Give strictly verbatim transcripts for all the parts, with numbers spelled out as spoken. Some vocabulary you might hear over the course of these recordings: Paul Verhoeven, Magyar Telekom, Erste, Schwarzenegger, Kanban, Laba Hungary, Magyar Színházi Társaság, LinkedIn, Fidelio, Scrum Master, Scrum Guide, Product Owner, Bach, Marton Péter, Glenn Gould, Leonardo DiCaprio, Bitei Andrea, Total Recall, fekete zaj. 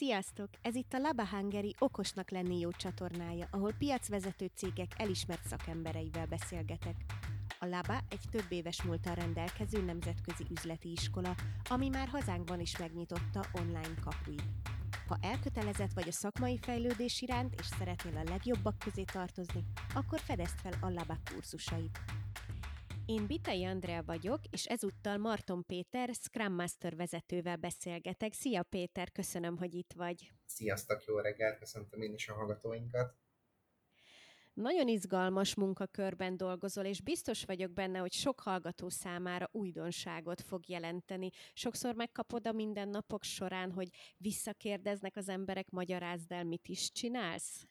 Sziasztok! Ez itt a Laba Hungary okosnak lenni jó csatornája, ahol piacvezető cégek elismert szakembereivel beszélgetek. A Laba egy több éves múlttal rendelkező nemzetközi üzleti iskola, ami már hazánkban is megnyitotta online kapuit. Ha elkötelezett vagy a szakmai fejlődés iránt, és szeretnél a legjobbak közé tartozni, akkor fedezd fel a Laba kurzusait. Én Bitei Andrea vagyok, és ezúttal Marton Péter, Scrum Master vezetővel beszélgetek. Szia Péter, köszönöm, hogy itt vagy. Sziasztok, jó reggelt, köszöntöm én is a hallgatóinkat. Nagyon izgalmas munkakörben dolgozol, és biztos vagyok benne, hogy sok hallgató számára újdonságot fog jelenteni. Sokszor megkapod a mindennapok során, hogy visszakérdeznek az emberek, magyarázd el, mit is csinálsz?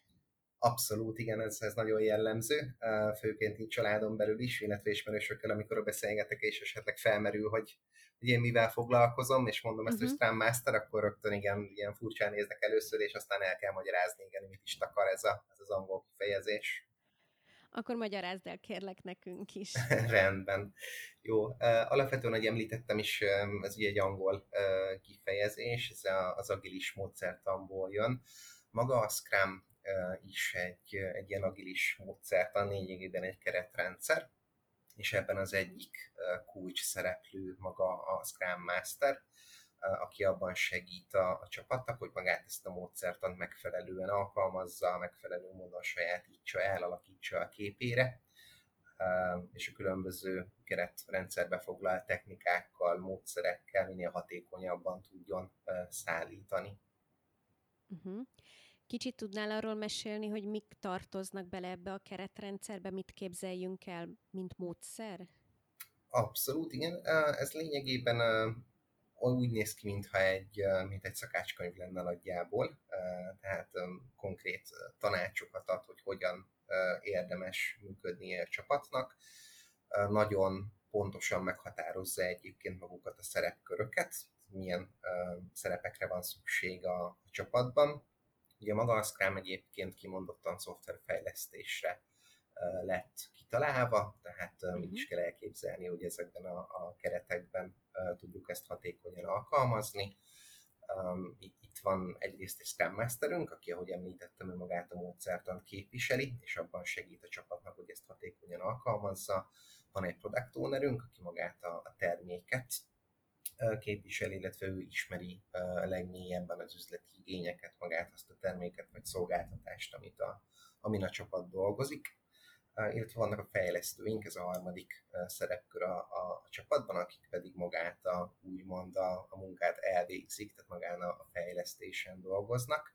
Abszolút, igen, ez, ez nagyon jellemző, főként így családon belül is, illetve ismerősökkel, amikor beszélgetek, és esetleg felmerül, hogy, hogy én mivel foglalkozom, és mondom ezt, uh-huh. hogy Scrum Master, akkor rögtön igen, ilyen furcsán néznek először, és aztán el kell magyarázni, igen, mit is takar ez, a, ez az angol kifejezés. Akkor magyarázd el, kérlek, nekünk is. Rendben. Jó. Alapvetően, ahogy említettem is, ez ugye egy angol kifejezés, ez az agilis módszertanból jön. Maga a Scrum is egy, egy ilyen agilis módszertan, lényegében egy keretrendszer, és ebben az egyik kulcs szereplő maga a Scrum Master, aki abban segít a, a csapatnak, hogy magát ezt a módszertant megfelelően alkalmazza, megfelelő módon sajátítsa el, alakítsa a képére, és a különböző keretrendszerbe foglalt technikákkal, módszerekkel minél hatékonyabban tudjon szállítani. Uh-huh. Kicsit tudnál arról mesélni, hogy mik tartoznak bele ebbe a keretrendszerbe, mit képzeljünk el, mint módszer? Abszolút, igen. Ez lényegében úgy néz ki, mintha egy, mint egy szakácskönyv lenne nagyjából, tehát konkrét tanácsokat ad, hogy hogyan érdemes működni a csapatnak. Nagyon pontosan meghatározza egyébként magukat a szerepköröket, milyen szerepekre van szükség a, a csapatban. Ugye maga a Scrum egyébként kimondottan szoftverfejlesztésre lett kitalálva, tehát uh-huh. mit is kell elképzelni, hogy ezekben a, a keretekben uh, tudjuk ezt hatékonyan alkalmazni. Um, itt van egyrészt egy Scrum Masterünk, aki, ahogy említettem, ő magát a módszertant képviseli, és abban segít a csapatnak, hogy ezt hatékonyan alkalmazza. Van egy Product Ownerünk, aki magát a, a terméket képviseli, illetve ő ismeri uh, legmélyebben az üzleti igényeket, magát azt a terméket vagy szolgáltatást, amit a, amin a csapat dolgozik. Uh, illetve vannak a fejlesztőink, ez a harmadik uh, szerepkör a, a csapatban, akik pedig magát a, úgymond a, a munkát elvégzik, tehát magán a, a fejlesztésen dolgoznak.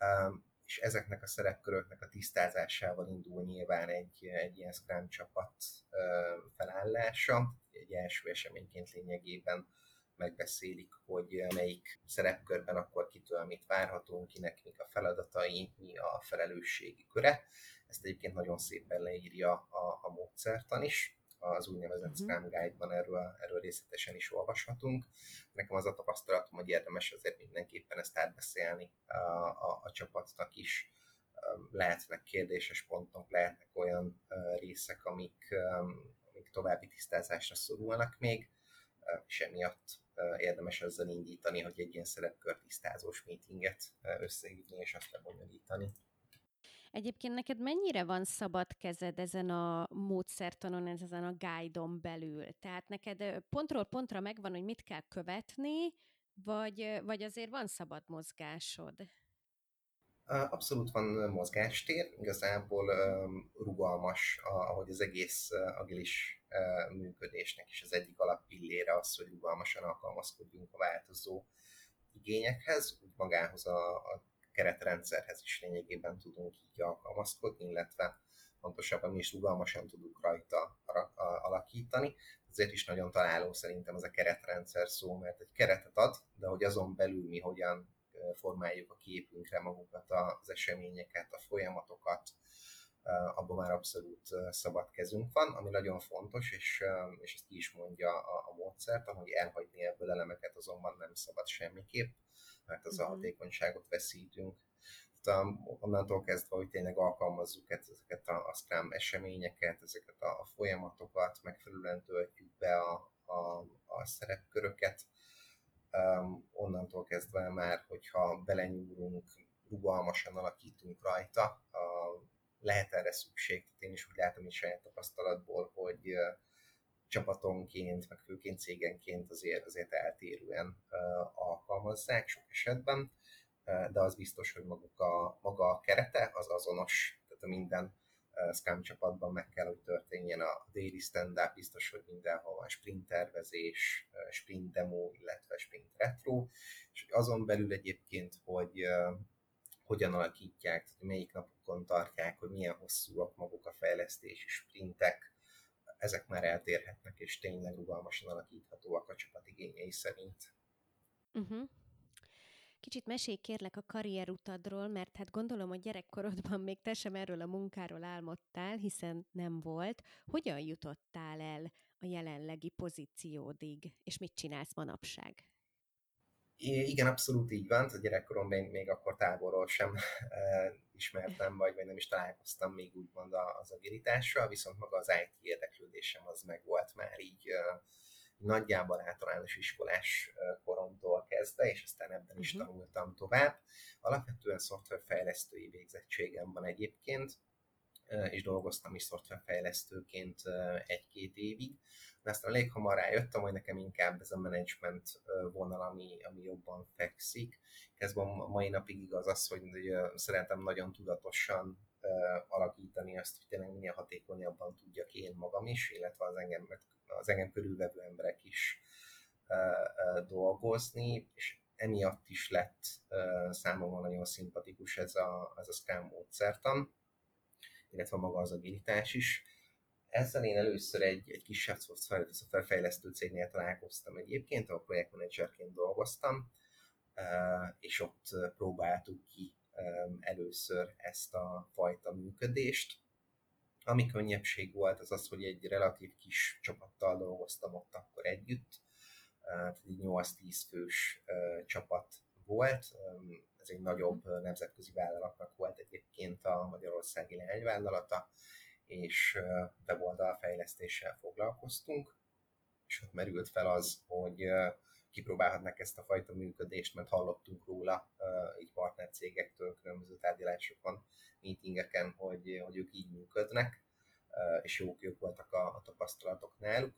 Um, és ezeknek a szerepköröknek a tisztázásával indul nyilván egy, egy ilyen Scrum csapat felállása. Egy első eseményként lényegében megbeszélik, hogy melyik szerepkörben akkor kitől mit várhatunk, kinek mik a feladatai, mi a felelősségi köre. Ezt egyébként nagyon szépen leírja a, a módszertan is. Az úgynevezett Scrum Guide-ban erről, erről részletesen is olvashatunk. Nekem az a tapasztalatom, hogy érdemes azért mindenképpen ezt átbeszélni a, a, a csapatnak is. Lehetnek kérdéses pontok, lehetnek olyan részek, amik, amik további tisztázásra szorulnak még, és emiatt érdemes azzal indítani, hogy egy ilyen szerepkör tisztázós meetinget összehívni és azt lebonyolítani. Egyébként neked mennyire van szabad kezed ezen a módszertanon, ezen a guide-on belül? Tehát neked pontról pontra megvan, hogy mit kell követni, vagy, vagy azért van szabad mozgásod? Abszolút van mozgástér, igazából rugalmas, ahogy az egész agilis működésnek is az egyik alappillére az, hogy rugalmasan alkalmazkodjunk a változó igényekhez, úgy magához a, a keretrendszerhez is lényegében tudunk így alkalmazkodni, illetve pontosabban mi is rugalmasan tudunk rajta alakítani. Ezért is nagyon találó szerintem ez a keretrendszer szó, mert egy keretet ad, de hogy azon belül mi hogyan formáljuk a képünkre magukat, az eseményeket, a folyamatokat, abban már abszolút szabad kezünk van, ami nagyon fontos, és, és ezt ki is mondja a, a módszertan, hogy elhagyni ebből elemeket azonban nem szabad semmiképp, mert az a hatékonyságot veszítünk. Tehát onnantól kezdve, hogy tényleg alkalmazzuk ezeket a, a Scrum eseményeket, ezeket a, a folyamatokat, megfelelően töltjük be a, a, a szerepköröket, um, onnantól kezdve már, hogyha belenyúlunk, rugalmasan alakítunk rajta, uh, lehet erre szükség. Én is úgy látom is saját tapasztalatból, hogy uh, csapatonként, meg főként cégenként azért, azért eltérően uh, alkalmazzák sok esetben, uh, de az biztos, hogy maguk a, maga a kerete az azonos, tehát a minden uh, Scrum csapatban meg kell, hogy történjen a daily stand-up, biztos, hogy mindenhol van sprint tervezés, uh, sprint demo, illetve sprint retro, és azon belül egyébként, hogy uh, hogyan alakítják, tehát melyik napokon tartják, hogy milyen hosszúak maguk a fejlesztési sprintek, ezek már eltérhetnek, és tényleg rugalmasan alakíthatóak a csapat igényei szerint. Uh-huh. Kicsit mesélj kérlek a karrierutadról, mert hát gondolom, hogy gyerekkorodban még te sem erről a munkáról álmodtál, hiszen nem volt. Hogyan jutottál el a jelenlegi pozíciódig, és mit csinálsz manapság? I- igen, abszolút így van. A gyerekkoromban még akkor távolról sem e, ismertem, vagy, vagy nem is találkoztam még úgymond az agilitással, viszont maga az i té érdeklődésem az megvolt már így e, nagyjából általános iskolás koromtól kezdve, és aztán ebben is tanultam tovább. Alapvetően szoftverfejlesztői végzettségem van egyébként, és dolgoztam is szoftverfejlesztőként egy-két évig, de aztán elég hamar rájöttem, hogy nekem inkább ez a management vonal, ami, ami jobban fekszik. Kezdve a mai napig igaz az, hogy szeretem nagyon tudatosan alakítani azt, hogy tényleg minél hatékonyabban tudjak én magam is, illetve az engem, az engem körülvevő emberek is dolgozni, és emiatt is lett számomra nagyon szimpatikus ez a, ez a Scrum módszertan, illetve maga az agilitás is. Ezzel én először egy, egy kisebb szoftverfejlesztő cégnél találkoztam egyébként, ahol projektmenedzserként dolgoztam, és ott próbáltuk ki először ezt a fajta működést. Ami könnyebbség volt, az az, hogy egy relatív kis csapattal dolgoztam ott akkor együtt, tehát egy nyolc-tíz fős csapat volt. Ez egy nagyobb nemzetközi vállalatnak volt egyébként a magyarországi leányvállalata, és weboldalfejlesztéssel foglalkoztunk, és ott merült fel az, hogy kipróbálhatnak ezt a fajta működést, mert hallottunk róla így partnercégektől, különböző tárgyalásokon, meetingeken, hogy, hogy ők így működnek, és jók, jók voltak a, a tapasztalatok náluk.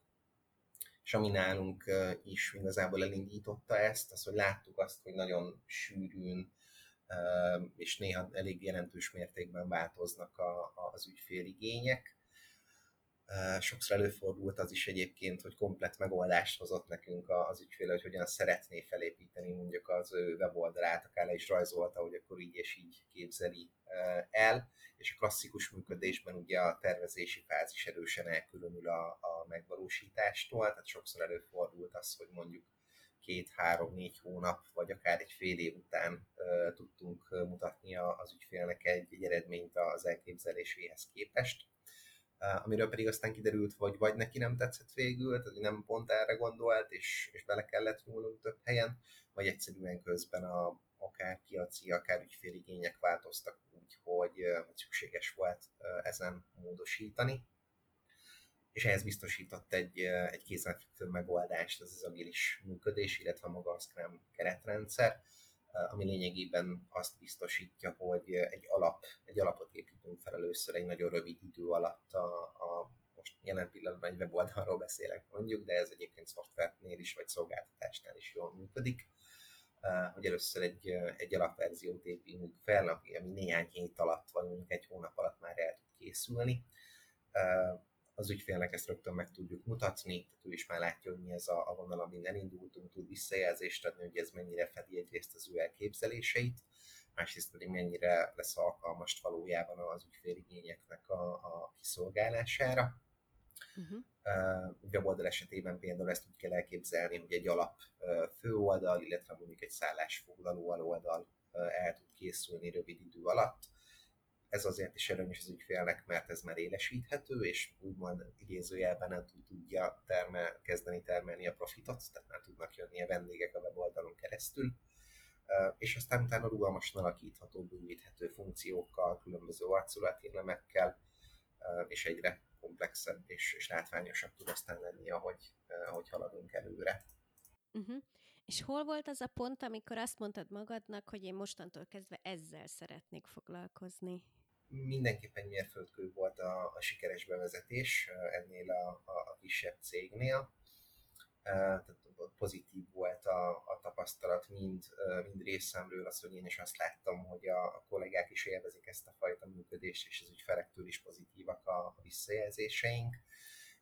És ami nálunk is igazából elindította ezt, az, hogy láttuk azt, hogy nagyon sűrűn és néha elég jelentős mértékben változnak a, az ügyféligények. Sokszor előfordult az is egyébként, hogy komplett megoldást hozott nekünk az ügyféle, hogy hogyan szeretné felépíteni mondjuk az ő weboldalát, akár le is rajzolta, hogy akkor így és így képzeli el, és a klasszikus működésben ugye a tervezési fázis erősen elkülönül a, a megvalósítástól, tehát sokszor előfordult az, hogy mondjuk két-három-négy hónap, vagy akár egy fél év után uh, tudtunk uh, mutatni az ügyfélnek egy, egy eredményt az elképzeléséhez képest, uh, amiről pedig aztán kiderült, hogy vagy neki nem tetszett végül, tehát nem pont erre gondolt, és, és bele kellett nyúlnunk több helyen, vagy egyszerűen közben a, akár piaci, akár ügyféligények változtak úgy, hogy uh, szükséges volt uh, ezen módosítani. És ehhez biztosított egy, egy kézenfekvő megoldást, ez az agilis működés, illetve maga a Scrum keretrendszer, ami lényegében azt biztosítja, hogy egy, alap, egy alapot építünk fel először egy nagyon rövid idő alatt, a, a most jelen pillanatban egy weboldalról beszélek mondjuk, de ez egyébként szoftvernél is, vagy szolgáltatásnál is jól működik, hogy először egy, egy alapverziót építünk fel, ami néhány hét alatt, vagy mondjuk egy hónap alatt már el tud készülni. Az ügyfélnek ezt rögtön meg tudjuk mutatni, tehát ő is már látja, hogy mi ez a, a vonal, amin elindultunk, tud visszajelzést adni, hogy ez mennyire fedi egyrészt az ő elképzeléseit, másrészt pedig mennyire lesz alkalmas valójában az ügyféligényeknek a, a kiszolgálására. Uh-huh. Uh, weboldal esetében például ezt úgy kell elképzelni, hogy egy alap uh, főoldal, illetve mondjuk egy szállásfoglaló aloldal uh, el tud készülni rövid idő alatt. Ez azért is előnyös az ügyfélnek, mert ez már élesíthető, és úgymond idézőjelben nem tudja termel, kezdeni termelni a profitot, tehát már tudnak jönni a vendégek a weboldalon keresztül, és aztán utána rugalmasan alakítható, bővíthető funkciókkal, különböző arculati elemekkel, és egyre komplexebb és, és látványosabb tud aztán lenni, ahogy, ahogy haladunk előre. Uh-huh. És hol volt az a pont, amikor azt mondtad magadnak, hogy én mostantól kezdve ezzel szeretnék foglalkozni? Mindenképpen mérföldkő volt a, a sikeres bevezetés ennél a, a, a kisebb cégnél. Tehát pozitív volt a, a tapasztalat mind, mind részemről, az, hogy én is azt láttam, hogy a, a kollégák is élvezik ezt a fajta működést, és az ügyfelektől is pozitívak a, a visszajelzéseink.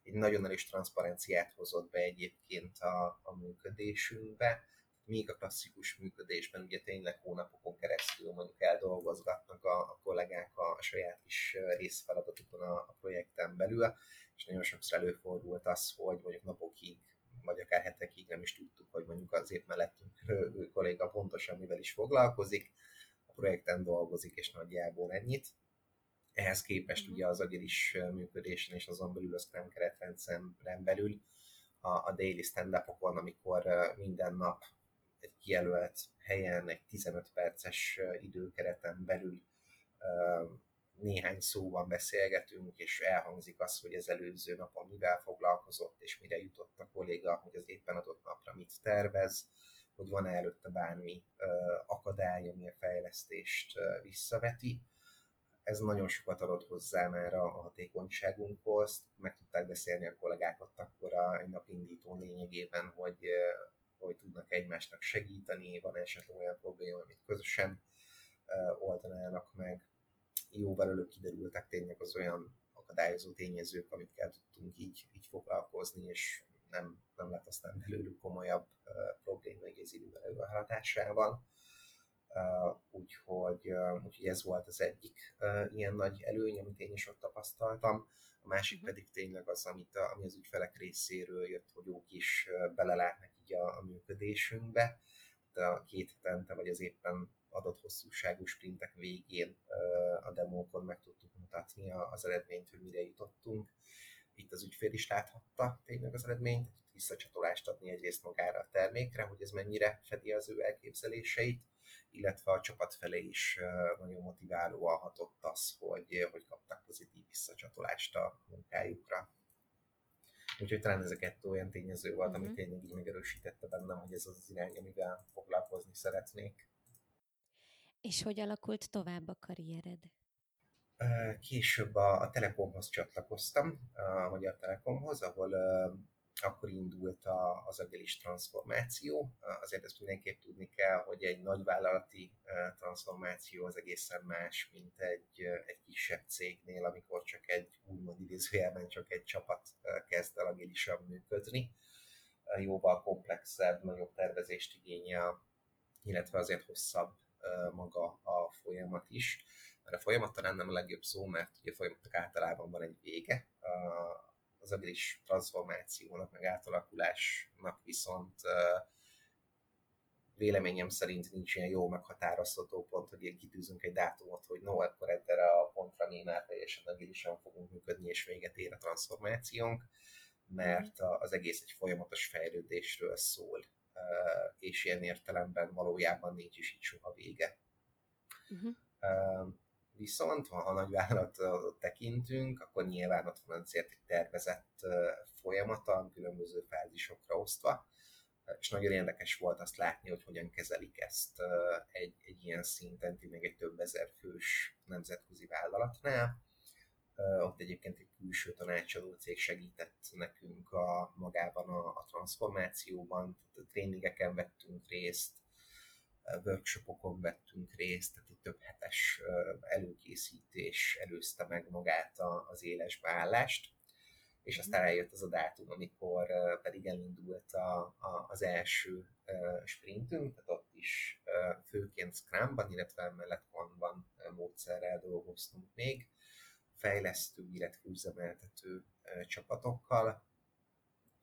Egy nagyon erős transzparenciát hozott be egyébként a, a működésünkbe. Még a klasszikus működésben ugye tényleg hónapokon keresztül mondjuk eldolgozgatnak a, a kollégák a, a saját kis részfeladatukon a, a projekten belül, és nagyon sokszor előfordult az, hogy mondjuk napokig, vagy akár hetekig nem is tudtuk, hogy mondjuk az épp mellettünk kolléga pontosan mivel is foglalkozik, a projekten dolgozik, és nagyjából ennyit. Ehhez képest mm-hmm. ugye az agilis működésen és azon belül a Scrum keretrendszeren belül a, a daily stand-upokon, amikor minden nap egy kijelölt helyen, egy tizenöt perces időkereten belül néhány szóban beszélgetünk, és elhangzik az, hogy az előző napon mivel foglalkozott, és mire jutott a kolléga, hogy az éppen adott napra mit tervez, hogy van előtte bármi akadály, ami a fejlesztést visszaveti. Ez nagyon sokat adott hozzá már a hatékonyságunkhoz, meg tudták beszélni a kollégákat akkor a napindító lényegében, hogy hogy tudnak egymásnak segíteni, van esetleg olyan probléma, amit közösen uh, oldanának meg. Jóval előbb kiderültek tényleg az olyan akadályozó tényezők, amikkel tudtunk így, így foglalkozni, és nem, nem lett aztán belőlük komolyabb uh, probléma egész idővel előrehaladásával. Uh, úgyhogy, uh, úgyhogy ez volt az egyik uh, ilyen nagy előny, amit én is ott tapasztaltam. A másik pedig tényleg az, amit a, ami az ügyfelek részéről jött, hogy ők is uh, belelátnak így a, a működésünkbe. De a két hetente, vagy az éppen adott hosszúságú sprintek végén uh, a demókon meg tudtuk mutatni az eredményt, hogy mire jutottunk. Itt az ügyfél is láthatta tényleg az eredményt, visszacsatolást adni egyrészt magára a termékre, hogy ez mennyire fedi az ő elképzeléseit, illetve a csapat felé is nagyon motiválóan hatott az, hogy, hogy kaptak pozitív visszacsatolást a munkájukra. Úgyhogy talán ez a kettő olyan tényező volt, mm-hmm. amit tényleg így megerősítette bennem, hogy ez az az irány, amivel foglalkozni szeretnék. És hogy alakult tovább a karriered? Később a, a Telekomhoz csatlakoztam, a Magyar Telekomhoz, ahol uh, akkor indult a, az agilis transformáció. Azért ezt mindenképp tudni kell, hogy egy nagyvállalati uh, transformáció az egészen más, mint egy, uh, egy kisebb cégnél, amikor csak egy, úgymond idézőjelben csak egy csapat uh, kezd el agilisan működni. Uh, jóval komplexebb, nagyobb tervezést igényel, illetve azért hosszabb uh, maga a folyamat is. Mert a folyamat talán nem a legjobb szó, mert ugye a folyamatnak általában van egy vége. Az agilis transformációnak, meg átalakulásnak viszont véleményem szerint nincs ilyen jó meghatározható pont, hogy én kitűzünk egy dátumot, hogy no, akkor erre a pontra mi már teljesen agilisan fogunk működni, és véget ér a transformációnk, mert az egész egy folyamatos fejlődésről szól, és ilyen értelemben valójában nincs is így soha vége. Uh-huh. Viszont, ha nagyvállalatot tekintünk, akkor nyilván ott van azért egy tervezett folyamata, különböző fázisokra osztva, és nagyon érdekes volt azt látni, hogy hogyan kezelik ezt egy, egy ilyen szinten, még egy több ezer fős nemzetközi vállalatnál. Ott egyébként egy külső tanácsadó cég segített nekünk a, magában a, a transformációban, tehát a tréningeken vettünk részt, workshopokon vettünk részt, tehát egy több hetes előkészítés előzte meg magát az éles beállást, és aztán eljött az a dátum, amikor pedig elindult a, a, az első sprintünk, tehát ott is főként Scrumban, illetve mellett Kanban módszerrel dolgoztunk még, fejlesztő, illetve üzemeltető csapatokkal.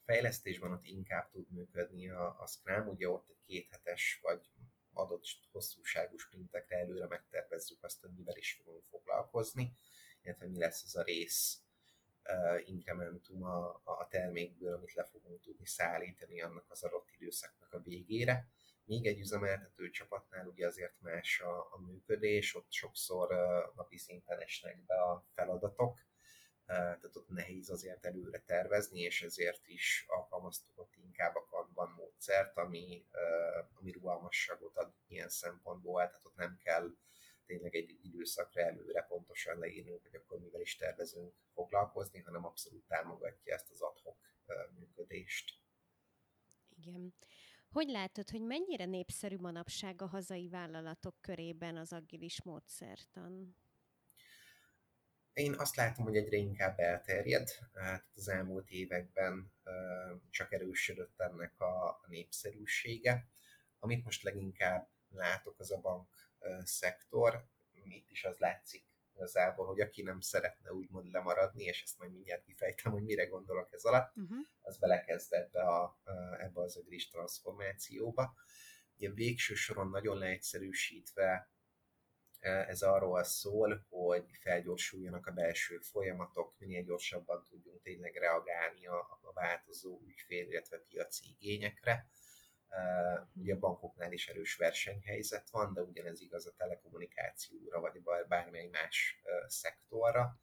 Fejlesztésben ott inkább tud működni a, a Scrum, ugye ott egy kéthetes vagy adott hosszúságú sprintekre előre megtervezzük azt, hogy mivel is fogunk foglalkozni, illetve mi lesz az a rész uh, inkrementum a, a termékből, amit le fogunk tudni szállítani annak az adott időszaknak a végére. Még egy üzemeltető csapatnál ugye azért más a, a működés, ott sokszor uh, napi szinten esnek be a feladatok, tehát ott nehéz azért előre tervezni, és ezért is alkalmaztuk ott inkább a Kanban módszert, módszert, ami, ami rugalmasságot ad ilyen szempontból, tehát ott nem kell tényleg egy időszakra előre pontosan leírnunk, hogy akkor mivel is tervezünk foglalkozni, hanem abszolút támogatja ezt az ad hoc működést. Igen. Hogy látod, hogy mennyire népszerű manapság a hazai vállalatok körében az agilis módszertan? Én azt látom, hogy egyre inkább elterjed. Hát az elmúlt években csak erősödött ennek a népszerűsége. Amit most leginkább látok, az a bank szektor. Itt is az látszik igazából, hogy aki nem szeretne úgymond lemaradni, és ezt majd mindjárt kifejtem, hogy mire gondolok ez alatt, uh-huh. az belekezd ebbe, a, ebbe az agilis transformációba. Ugye végső soron nagyon leegyszerűsítve ez arról szól, hogy felgyorsuljanak a belső folyamatok, minél gyorsabban tudjunk tényleg reagálni a, a változó ügyfél, illetve piaci igényekre. Ugye a bankoknál is erős versenyhelyzet van, de ugyanez igaz a telekommunikációra, vagy bármely más szektorra.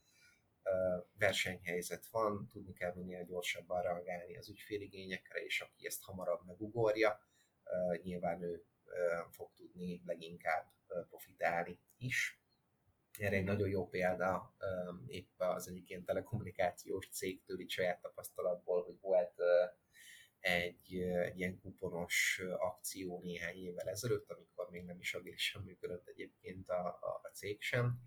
Versenyhelyzet van, tudni kell minél gyorsabban reagálni az ügyféligényekre, és aki ezt hamarabb megugorja, nyilván ő fog tudni leginkább profitálni is. Erre egy nagyon jó példa épp az egyik ilyen telekommunikációs cégtől, itt saját tapasztalatból, hogy volt egy, egy ilyen kuponos akció néhány évvel ezelőtt, amikor még nem is agilisan működött egyébként a, a, a cég sem,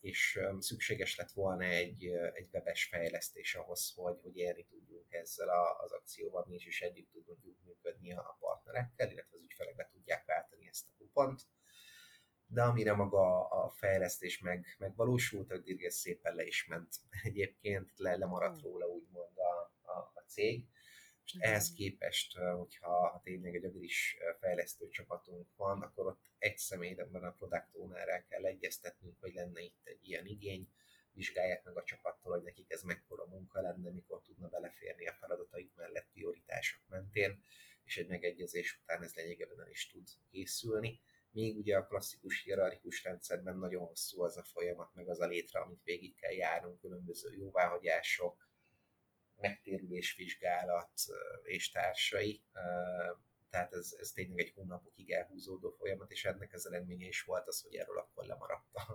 és szükséges lett volna egy, egy webes fejlesztés ahhoz, hogy, hogy élni tudjunk ezzel a, az akcióval, mi is, is együtt tudunk működni a partnerekkel, illetve az ügyfelek be tudják váltani ezt a kupont. De amire maga a fejlesztés meg, megvalósult, a dirgész szépen le is ment egyébként, le, lemaradt róla úgymond a, a, a cég. Most ehhez képest, hogyha tényleg egy agilis fejlesztő csapatunk van, akkor ott egy személyben a product ownerrel kell egyeztetnünk, hogy lenne itt egy ilyen igény, vizsgálják meg a csapattól, hogy nekik ez mekkora munka lenne, mikor tudna beleférni a feladataik mellett prioritások mentén, és egy megegyezés után ez lényegében el is tud készülni. Még ugye a klasszikus hierarchikus rendszerben nagyon hosszú az a folyamat, meg az a létre, amit végig kell járnunk, különböző jóváhagyások, megtérülésvizsgálat és társai, tehát ez, ez tényleg egy hónapokig elhúzódó folyamat, és ennek az eredménye is volt az, hogy erről akkor lemaradt a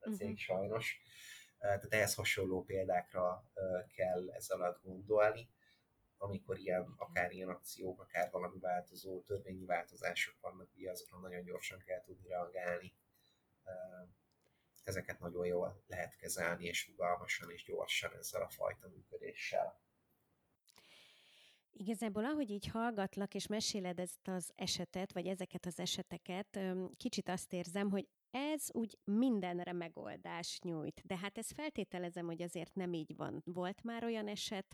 cég uh-huh. sajnos. Tehát ehhez hasonló példákra kell ez alatt gondolni, amikor ilyen, akár ilyen akciók, akár valami változó, törvényi változások vannak, ugye azokra nagyon gyorsan kell tudni reagálni. Ezeket nagyon jól lehet kezelni, és rugalmasan és gyorsan ezzel a fajta működéssel. Igazából, ahogy így hallgatlak, és meséled ezt az esetet, vagy ezeket az eseteket, kicsit azt érzem, hogy ez úgy mindenre megoldást nyújt. De hát ezt feltételezem, hogy azért nem így van. Volt már olyan eset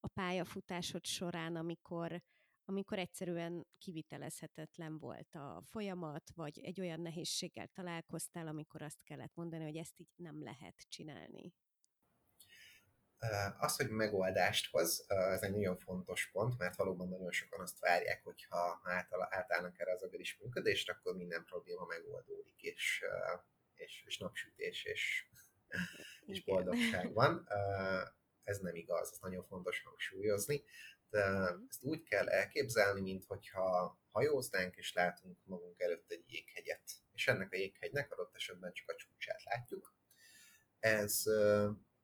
a pályafutásod során, amikor, amikor egyszerűen kivitelezhetetlen volt a folyamat, vagy egy olyan nehézséggel találkoztál, amikor azt kellett mondani, hogy ezt így nem lehet csinálni? Az, hogy megoldást hoz, ez egy nagyon fontos pont, mert valóban nagyon sokan azt várják, hogyha átállnak erre az agilis működést, akkor minden probléma megoldódik, és, és, és napsütés, és, és boldogság van. Ez nem igaz, ez nagyon fontos hangsúlyozni. De ezt úgy kell elképzelni, mint hogyha hajóznánk, és látunk magunk előtt egy jéghegyet. És ennek a jéghegynek adott esetben csak a csúcsát látjuk. Ez...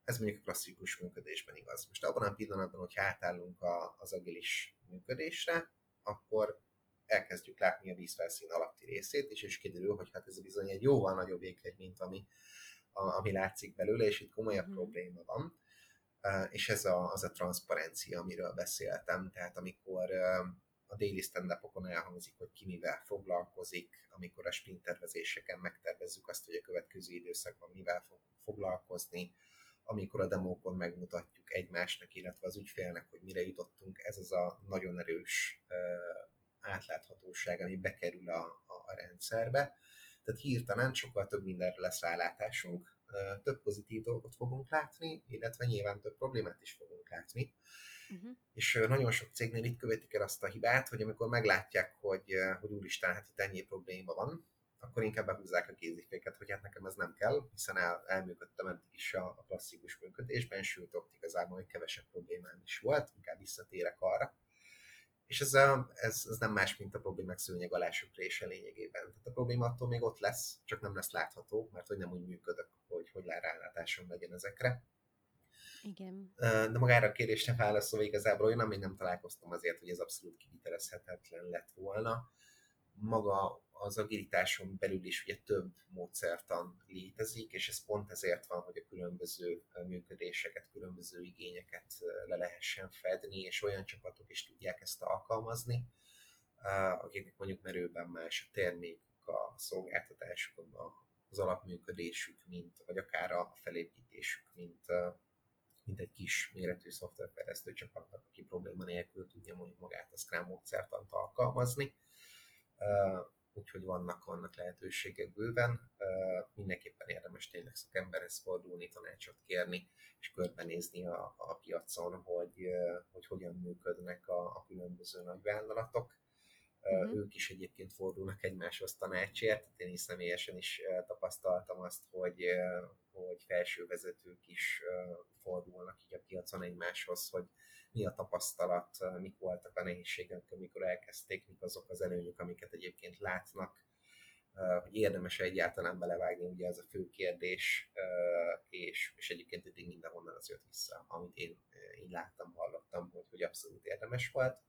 Ez mondjuk a klasszikus működésben igaz. Most abban a pillanatban, hogyha átállunk a, az agilis működésre, akkor elkezdjük látni a vízfelszín alatti részét is, és kiderül, hogy hát ez bizony egy jóval nagyobb jéghegy, mint ami, a, ami látszik belőle, és itt komolyabb hmm. probléma van. És ez a, az a transzparencia, amiről beszéltem. Tehát amikor a daily stand-upokon elhangzik, hogy ki mivel foglalkozik, amikor a sprint tervezéseken megtervezzük azt, hogy a következő időszakban mivel fog foglalkozni, amikor a demókon megmutatjuk egymásnak, illetve az ügyfélnek, hogy mire jutottunk, ez az a nagyon erős átláthatóság, ami bekerül a, a rendszerbe. Tehát hirtelen sokkal több mindenre lesz rálátásunk, több pozitív dolgot fogunk látni, illetve nyilván több problémát is fogunk látni. Uh-huh. És nagyon sok cégnél itt követik el azt a hibát, hogy amikor meglátják, hogy, hogy úristen, hát itt ennyi probléma van, akkor inkább behúzzák a kéziféket, hogy hát nekem ez nem kell, hiszen el, elműködtem eddig is a, a klasszikus működésben, sőt ott igazából, hogy kevesebb problémám is volt, inkább visszatérek arra, És ez, a, ez, ez nem más, mint a problémák szőnyeg alá söprése lényegében. Tehát a probléma attól még ott lesz, csak nem lesz látható, mert hogy nem úgy működök, hogy hogy rálátásom legyen ezekre. Igen. De magára a kérdésre válaszolva igazából én még nem találkoztam azért, hogy ez abszolút kivitelezhetetlen lett volna. Maga az agilitáson belül is ugye több módszertan létezik, és ez pont ezért van, hogy a különböző működéseket, különböző igényeket le lehessen fedni, és olyan csapatok is tudják ezt alkalmazni, akiknek mondjuk merőben más a termékük, a szolgáltatásuk, az alapműködésük, mint, vagy akár a felépítésük, mint, mint egy kis méretű szoftverfejlesztő csapatnak, aki probléma nélkül tudja mondjuk magát a Scrum módszertant alkalmazni. Uh, úgyhogy vannak, vannak lehetőségek bőven. Uh, mindenképpen érdemes tényleg szakemberhez fordulni, tanácsot kérni, és körbenézni a, a piacon, hogy, uh, hogy hogyan működnek a, a különböző nagyvállalatok. Uh, uh-huh. Ők is egyébként fordulnak egymáshoz tanácsért. Én is személyesen is uh, tapasztaltam azt, hogy, uh, hogy felső vezetők is uh, fordulnak így a piacon egymáshoz, hogy mi a tapasztalat, mik voltak a nehézségek, amikor elkezdték, mik azok az előnyök, amiket egyébként látnak, hogy érdemes egyáltalán belevágni, ugye ez a fő kérdés, és, és egyébként eddig mindenhonnan az jött vissza, amit én így láttam, hallottam, hogy, hogy abszolút érdemes volt.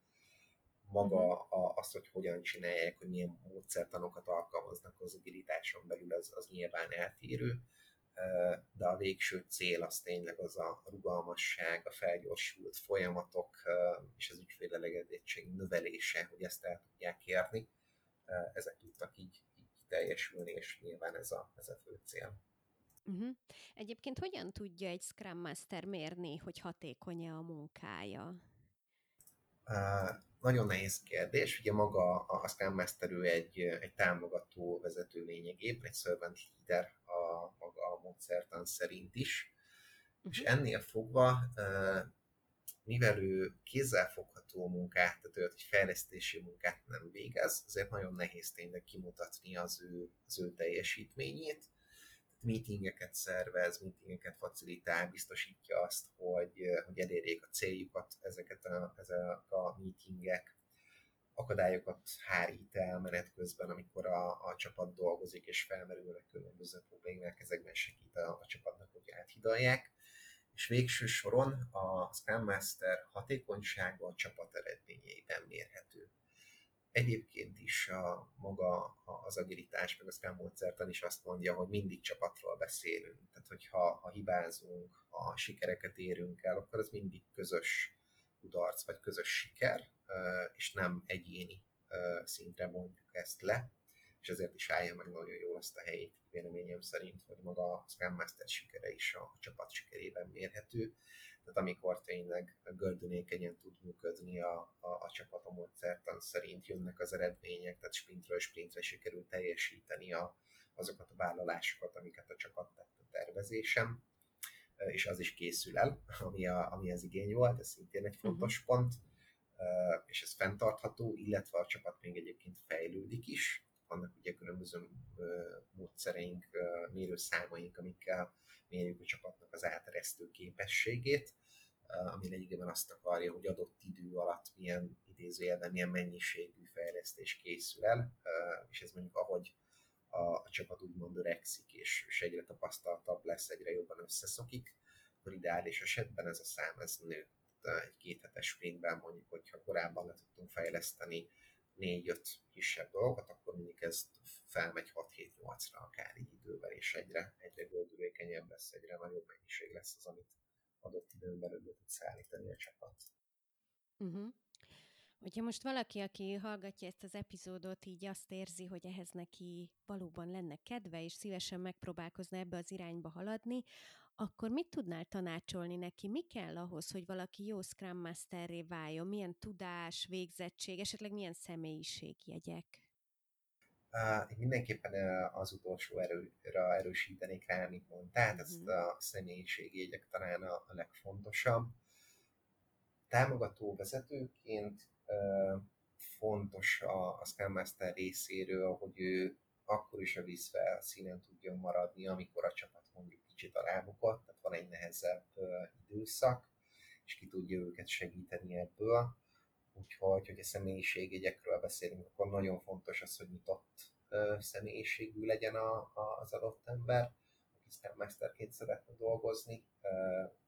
Maga a, az, hogy hogyan csinálják, hogy milyen módszertanokat alkalmaznak az agilitáson belül, az, az nyilván eltérő, de a végső cél az tényleg az a rugalmasság, a felgyorsult folyamatok és az ügyfélelégedettség növelése, hogy ezt el tudják érni. Ezek tudtak így, így teljesülni, és nyilván ez a, ez a fő cél. Uh-huh. Egyébként hogyan tudja egy Scrum Master mérni, hogy hatékony-e a munkája? Uh, nagyon nehéz kérdés. Ugye maga a Scrum Master ő egy, egy támogató vezető lényegében, egy servant leader a maga módszertan szerint is, uh-huh. És ennél fogva, mivel ő kézzelfogható munkát, tehát ő egy fejlesztési munkát nem végez, ezért nagyon nehéz tényleg kimutatni az ő, az ő teljesítményét. Tehát meetingeket szervez, meetingeket facilitál, biztosítja azt, hogy, hogy elérjék a céljukat ezeket a, ezek a meetingek, akadályokat hárít el menet közben, amikor a, a csapat dolgozik, és felmerülnek különböző problémák, ezekben segít a, a csapatnak, hogy áthidalják. És végső soron a Scrum Master hatékonysága a csapat eredményeiben mérhető. Egyébként is a, maga az agilitás, meg a Scrum módszertan is azt mondja, hogy mindig csapatról beszélünk. Tehát, hogyha ha hibázunk, ha sikereket érünk el, akkor az mindig közös kudarc, vagy közös siker, és nem egyéni szintre mondjuk ezt le, és ezért is állja meg nagyon jól azt a helyét, véleményem szerint, hogy maga a Scrum Master sikere is a csapat sikerében mérhető. Tehát amikor tényleg gördülékenyen tud működni a, a, a csapat a módszertan szerint, jönnek az eredmények, tehát sprintről sprintre sikerül teljesíteni a, azokat a vállalásokat, amiket a csapat tett a tervezésen, és az is készül el, ami, a, ami az igény volt, ez szintén egy fontos pont. Uh, és ez fenntartható, illetve a csapat még egyébként fejlődik is. Vannak ugye különböző uh, módszereink, uh, mérőszámaink, amikkel mérjük a csapatnak az áteresztő képességét, uh, ami lényegében azt akarja, hogy adott idő alatt milyen idézőjelben, milyen mennyiségű fejlesztés készül el, uh, és ez mondjuk ahogy a, a csapat úgymond öregszik, és, és egyre tapasztaltabb lesz, egyre jobban összeszokik, akkor ideális esetben ez a szám ez nő. Egy két hetes sprintben mondjuk, hogyha korábban le tudtunk fejleszteni négy-öt kisebb dolgot, akkor mindig ez felmegy hat-hét-nyolcra akár így idővel, és egyre, egyre gördülékenyebb lesz, egyre nagyobb mennyiség lesz az, amit adott időn belül tud szállítani a csapat. Uh-huh. Hogyha most valaki, aki hallgatja ezt az epizódot, így azt érzi, hogy ehhez neki valóban lenne kedve, és szívesen megpróbálkozna ebbe az irányba haladni, akkor mit tudnál tanácsolni neki? Mi kell ahhoz, hogy valaki jó Scrum Masterré váljon? Milyen tudás, végzettség, esetleg milyen személyiségjegyek? Uh, mindenképpen az utolsó erőre erősítenék rá, amit mondtál, uh-huh. Ezt a személyiségjegyek talán a legfontosabb. Támogató vezetőként uh, fontos a, a Scrum Master részéről, hogy ő akkor is a vízvel színen tudjon maradni, amikor a csapat mondjuk kicsit a lábukat, tehát van egy nehezebb uh, időszak, és ki tudja őket segíteni ebből. Úgyhogy, hogy a személyiségegyekről beszélünk, akkor nagyon fontos az, hogy nyitott személyiségű legyen az adott ember, aki Scrum Masterként szeretne dolgozni.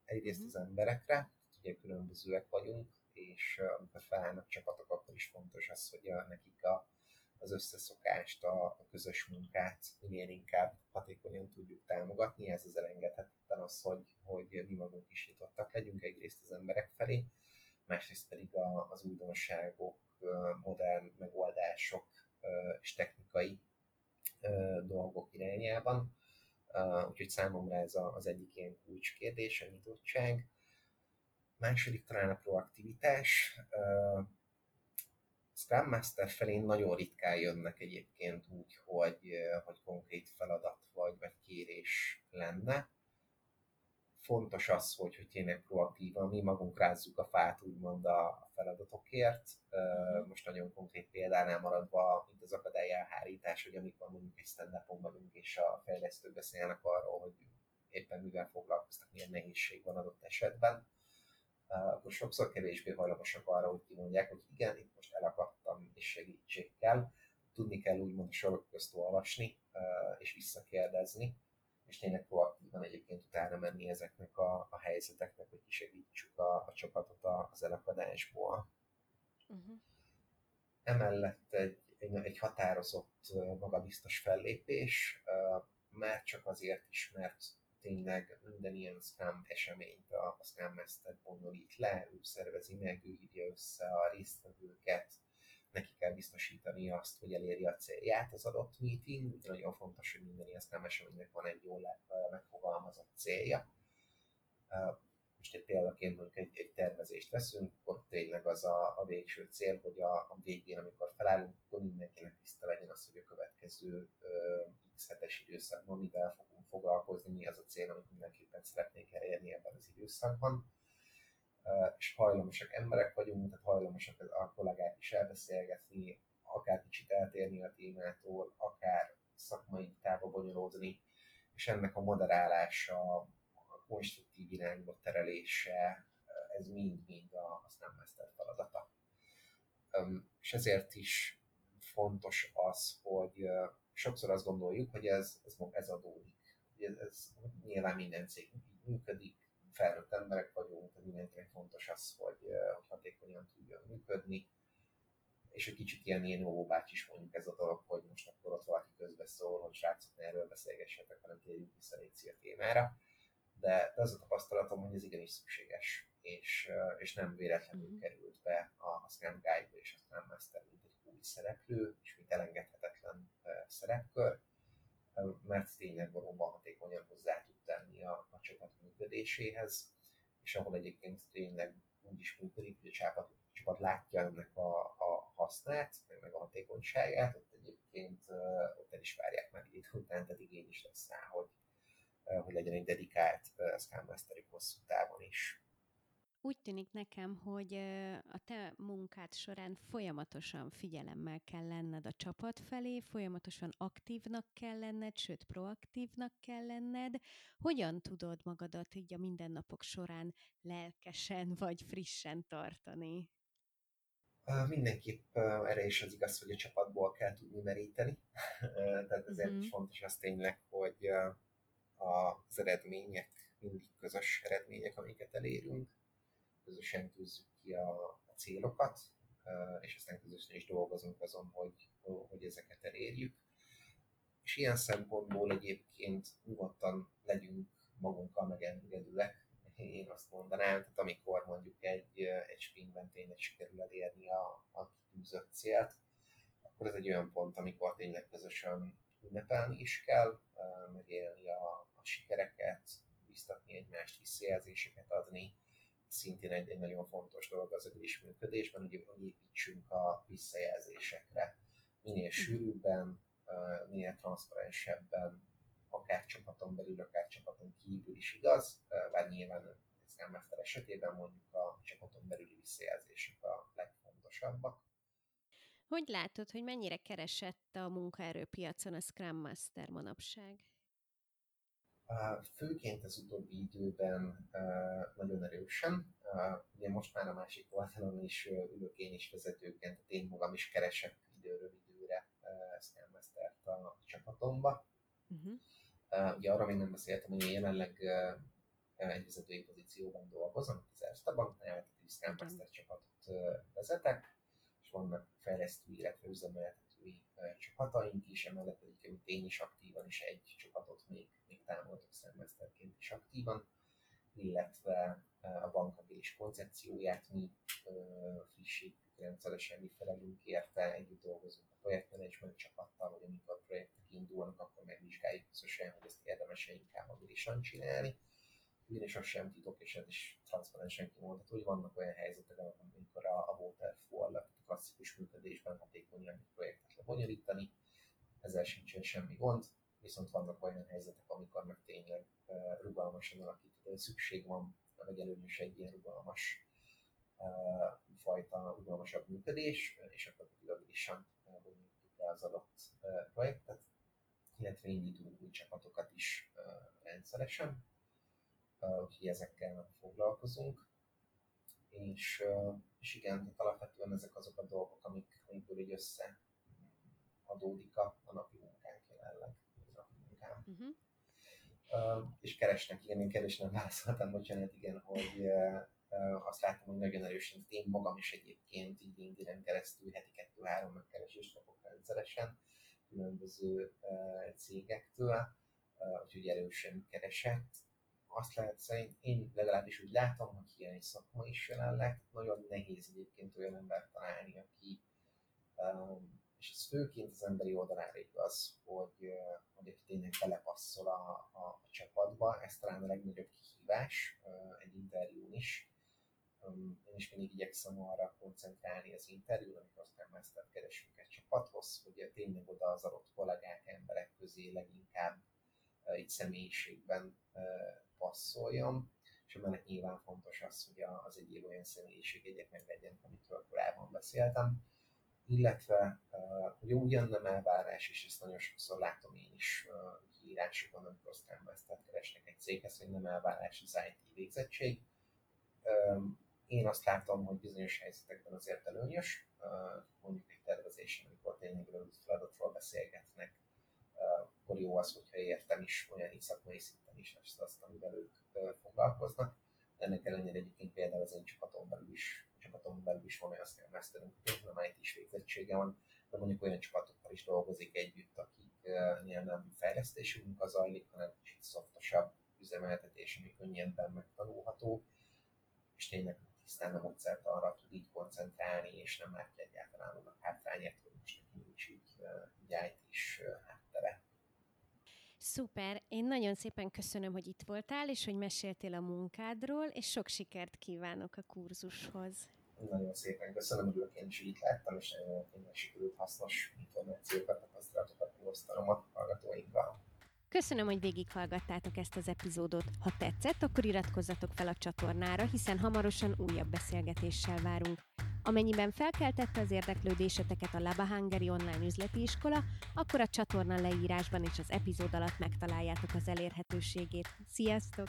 Egyrészt az emberekre, ugye különbözőek vagyunk, és amikor felállnak csapatok, akkor is fontos az, hogy nekik a, az összeszokást, a, a közös munkát minél inkább hatékonyan tudjuk támogatni. Ez az elengedhetetlen az, hogy, hogy mi magunk is nyitottak legyünk egyrészt az emberek felé, másrészt pedig az újdonságok, modern megoldások és technikai dolgok irányában. Úgyhogy számomra ez az egyik ilyen kulcskérdés, a nyitottság. Második talán a proaktivitás. Scrum Master felé nagyon ritkán jönnek egyébként úgy, hogy, hogy konkrét feladat vagy, vagy kérés lenne. Fontos az, hogy, hogy tényleg proaktívan mi magunk rázzuk a fát, úgymond a feladatokért. Most nagyon konkrét példánál maradva, mint az akadályelhárítás, hogy amikor mondjuk egy stand-upon vagyunk, és a fejlesztők beszélnek arról, hogy éppen mivel foglalkoztak, milyen nehézség van adott esetben, akkor sokszor kevésbé hajlamosak arra, hogy kimondják, hogy igen, itt most elakadtam, és segítség kell. Tudni kell úgymond a sorok közt olvasni, és visszakérdezni, és tényleg proaktívan egyébként utána menni ezeknek a, a helyzeteknek, hogy kisegítsük a, a csapatot az elakadásból. Uh-huh. Emellett egy, egy, egy határozott, magabiztos fellépés, már csak azért is, mert tényleg minden ilyen Scrum eseményt a, a Scrum Master bonyolít le, ő szervezi meg, ő hívja össze a résztvevőket, neki kell biztosítani azt, hogy eléri a célját az adott meeting, ugye nagyon fontos, hogy minden ilyen Scrum eseménynek van egy jól megfogalmazott célja. Most egy példaként mondjuk egy, egy tervezést veszünk, akkor tényleg az a, a végső cél, hogy a, a végén, amikor felállunk, akkor mindenkinek tiszta legyen az, hogy a következő x hetes időszakban mivel fogunk foglalkozni, mi az a cél, amit mindenképpen szeretnék elérni ebben az időszakban. Uh, és hajlamosak emberek vagyunk, tehát hajlamosak a kollégák is elbeszélgetni, akár kicsit eltérni a témától, akár szakmai távba bonyolódni, és ennek a moderálása, a konstruktív irányba terelése, ez mind-mind a Scrum Master feladata. Um, és ezért is fontos az, hogy uh, sokszor azt gondoljuk, hogy ez, ez, ez adódik. Ez, ez nyilván minden cég így működik, felnőtt emberek vagyunk, tehát mindenkinek fontos az, hogy, hogy hatékonyan tudjon működni. És egy kicsit ilyen ilyen óvóbács is mondjuk ez a dolog, hogy most akkor ott valaki közbeszól, hogy srácok, ne erről beszélgessetek, hanem térjünk vissza léci a témára. De az a tapasztalatom, hogy ez igenis szükséges, és, és nem véletlenül mm-hmm. került be a Scrum Guide-ba és a Scrum Master, mint egy új szereplő, és mint elengedhetetlen szerepkör, mert tényleg valóban hatékonyan hozzá tud tenni a, a csapat működéséhez, és ahol egyébként tényleg úgy is működik, hogy a csapat, a csapat látja ennek a, a hasznát, meg a hatékonyságát, ott egyébként ott el is várják már idő után, tehát igény is lesz rá, hogy, hogy legyen egy dedikált Scrum Master hosszú távon is. Úgy tűnik nekem, hogy a te munkád során folyamatosan figyelemmel kell lenned a csapat felé, folyamatosan aktívnak kell lenned, sőt, proaktívnak kell lenned. Hogyan tudod magadat így a mindennapok során lelkesen vagy frissen tartani? Mindenképp erre is az igaz, hogy a csapatból kell tudni meríteni. Tehát ezért mm-hmm. fontos az tényleg, hogy az eredmények mindig közös eredmények, amiket elérünk. Közösen tűzzük ki a, a célokat, és aztán közösen is dolgozunk azon, hogy, hogy ezeket elérjük. És ilyen szempontból egyébként nyugodtan legyünk magunkkal megengedőek, én azt mondanám, tehát amikor mondjuk egy, egy sprintben tényleg sikerül elérni a, a kitűzött célt, akkor ez egy olyan pont, amikor tényleg közösen ünnepelni is kell, megélni a, a sikereket, biztatni egymást, visszajelzéseket adni, szintén egy, egy nagyon fontos dolog az ödés működésben, hogy építsünk a visszajelzésekre. Minél sűrűbben, minél transzparensebben, akár csapaton belül, akár csapaton kívül is igaz, bár nyilván ez nem Master esetében mondjuk a csapaton belüli visszajelzések a legfontosabbak. Hogy látod, hogy mennyire keresett a munkaerőpiacon a Scrum Master manapság? Főként az utóbbi időben nagyon erősen. Ugye most már a másik oldalon is ülök én is vezetőként, tehát én magam is keresek időről időre Scrum Mastert a csapatomba. Uh-huh. Ugye arra még nem beszéltem, hogy én jelenleg egy vezetői pozícióban dolgozom, az Erste banknál, tehát egy Scrum Master csapatot vezetek, és vannak fejlesztői, illetve üzemeltetői csapataink is, emellett pedig én is aktívan, és egy csapatot még, még támogatok Scrum Masterként is aktívan, illetve a bankabilis koncepcióját mi frissítjük, rendszeresen mi felelünk érte, együtt dolgozunk a projektmenedzsment csapattal, hogy amikor projektek indulnak, akkor megvizsgáljuk közösen, hogy ezt érdemes-e inkább abilisan csinálni. Ugyanis az sem titok, és ez is transzparensen kimondható, hogy vannak olyan helyzetek, amikor a waterfall a klasszikus működésben hatékonyan egy projektet lebonyolítani, ezzel sincsen semmi gond, viszont vannak olyan helyzetek, amikor meg tényleg rugalmasan alakítani szükség van, vagy előnyös egy ilyen rugalmas fajta, rugalmasabb működés, és akkor abilisan bonyolítjuk le az adott projektet, illetve indítunk új csapatokat is rendszeresen. Úgyhogy ezekkel nem foglalkozunk, és, és igen, alapvetően ezek azok a dolgok, amik, amikből így összeadódik a, a napi munkánk jelenleg, a napi munkám. Uh-huh. Uh, és keresnek, igen, én keresnek válaszoltam, bocsánat, igen, hogy uh, uh, azt látom, hogy nagyon erősen, én magam is egyébként így LinkedIn-en keresztül heti kettő-három megkeresést kapok rendszeresen különböző uh, cégektől, uh, úgyhogy erősen keresett. Azt lehet szerint, én legalábbis úgy látom, hogy ilyen egy szakma is jelenleg, nagyon nehéz egyébként olyan embert találni, aki, um, és ez főként az emberi oldalára igaz, hogy, hogy tényleg belepasszol a, a, a csapatba, ez talán a legnagyobb kihívás uh, egy interjún is. Um, én is mindig igyekszem arra koncentrálni az interjún, amikor aztán mester keresünk egy csapathoz, hogy tényleg oda az adott kollégák, emberek közé leginkább uh, itt személyiségben uh, passzoljon, és amellett nyilván fontos az, hogy az egyéb olyan személyiségek meglegyenek, amitől korábban beszéltem. Illetve ugye ugyan nem elvárás, és ezt nagyon sokszor látom én is kiírásokon, amikor Scrum Mastert keresnek egy céghez, hogy nem elvárás az i té végzettség. Én azt látom, hogy bizonyos helyzetekben azért előnyös, mondjuk egy tervezésen, amikor tényleg rövid feladatról beszélgetnek, akkor jó az, hogyha értem is olyan szakmai szinten is azt, azt amivel ők foglalkoznak. Ennek ellenére egyébként például az én csapaton belül is, csapaton belül is van olyan Scrum Masterünk, nem i té-s végzettsége van, de mondjuk olyan csapatokkal is dolgozik együtt, akiknél nem fejlesztési munka zajlik, hanem kicsit szoftosabb üzemeltetés, ami könnyebben megtanulható, és tényleg tisztán a módszert arra tud így koncentrálni, és nem látja egyáltalán annak hátrányát, hogy most neki nincs így, így i té-s háttere. Szuper! Én nagyon szépen köszönöm, hogy itt voltál, és hogy meséltél a munkádról, és sok sikert kívánok a kurzushoz. Nagyon szépen köszönöm, hogy ők én is így láttam, és én sikerült hasznos információkat, tapasztalatokat megosztanom a hallgatóinkkal. Köszönöm, hogy végighallgattátok ezt az epizódot. Ha tetszett, akkor iratkozzatok fel a csatornára, hiszen hamarosan újabb beszélgetéssel várunk. Amennyiben felkeltette az érdeklődéseteket a Laba Hungary online üzleti iskola, akkor a csatorna leírásban és az epizód alatt megtaláljátok az elérhetőségét. Sziasztok!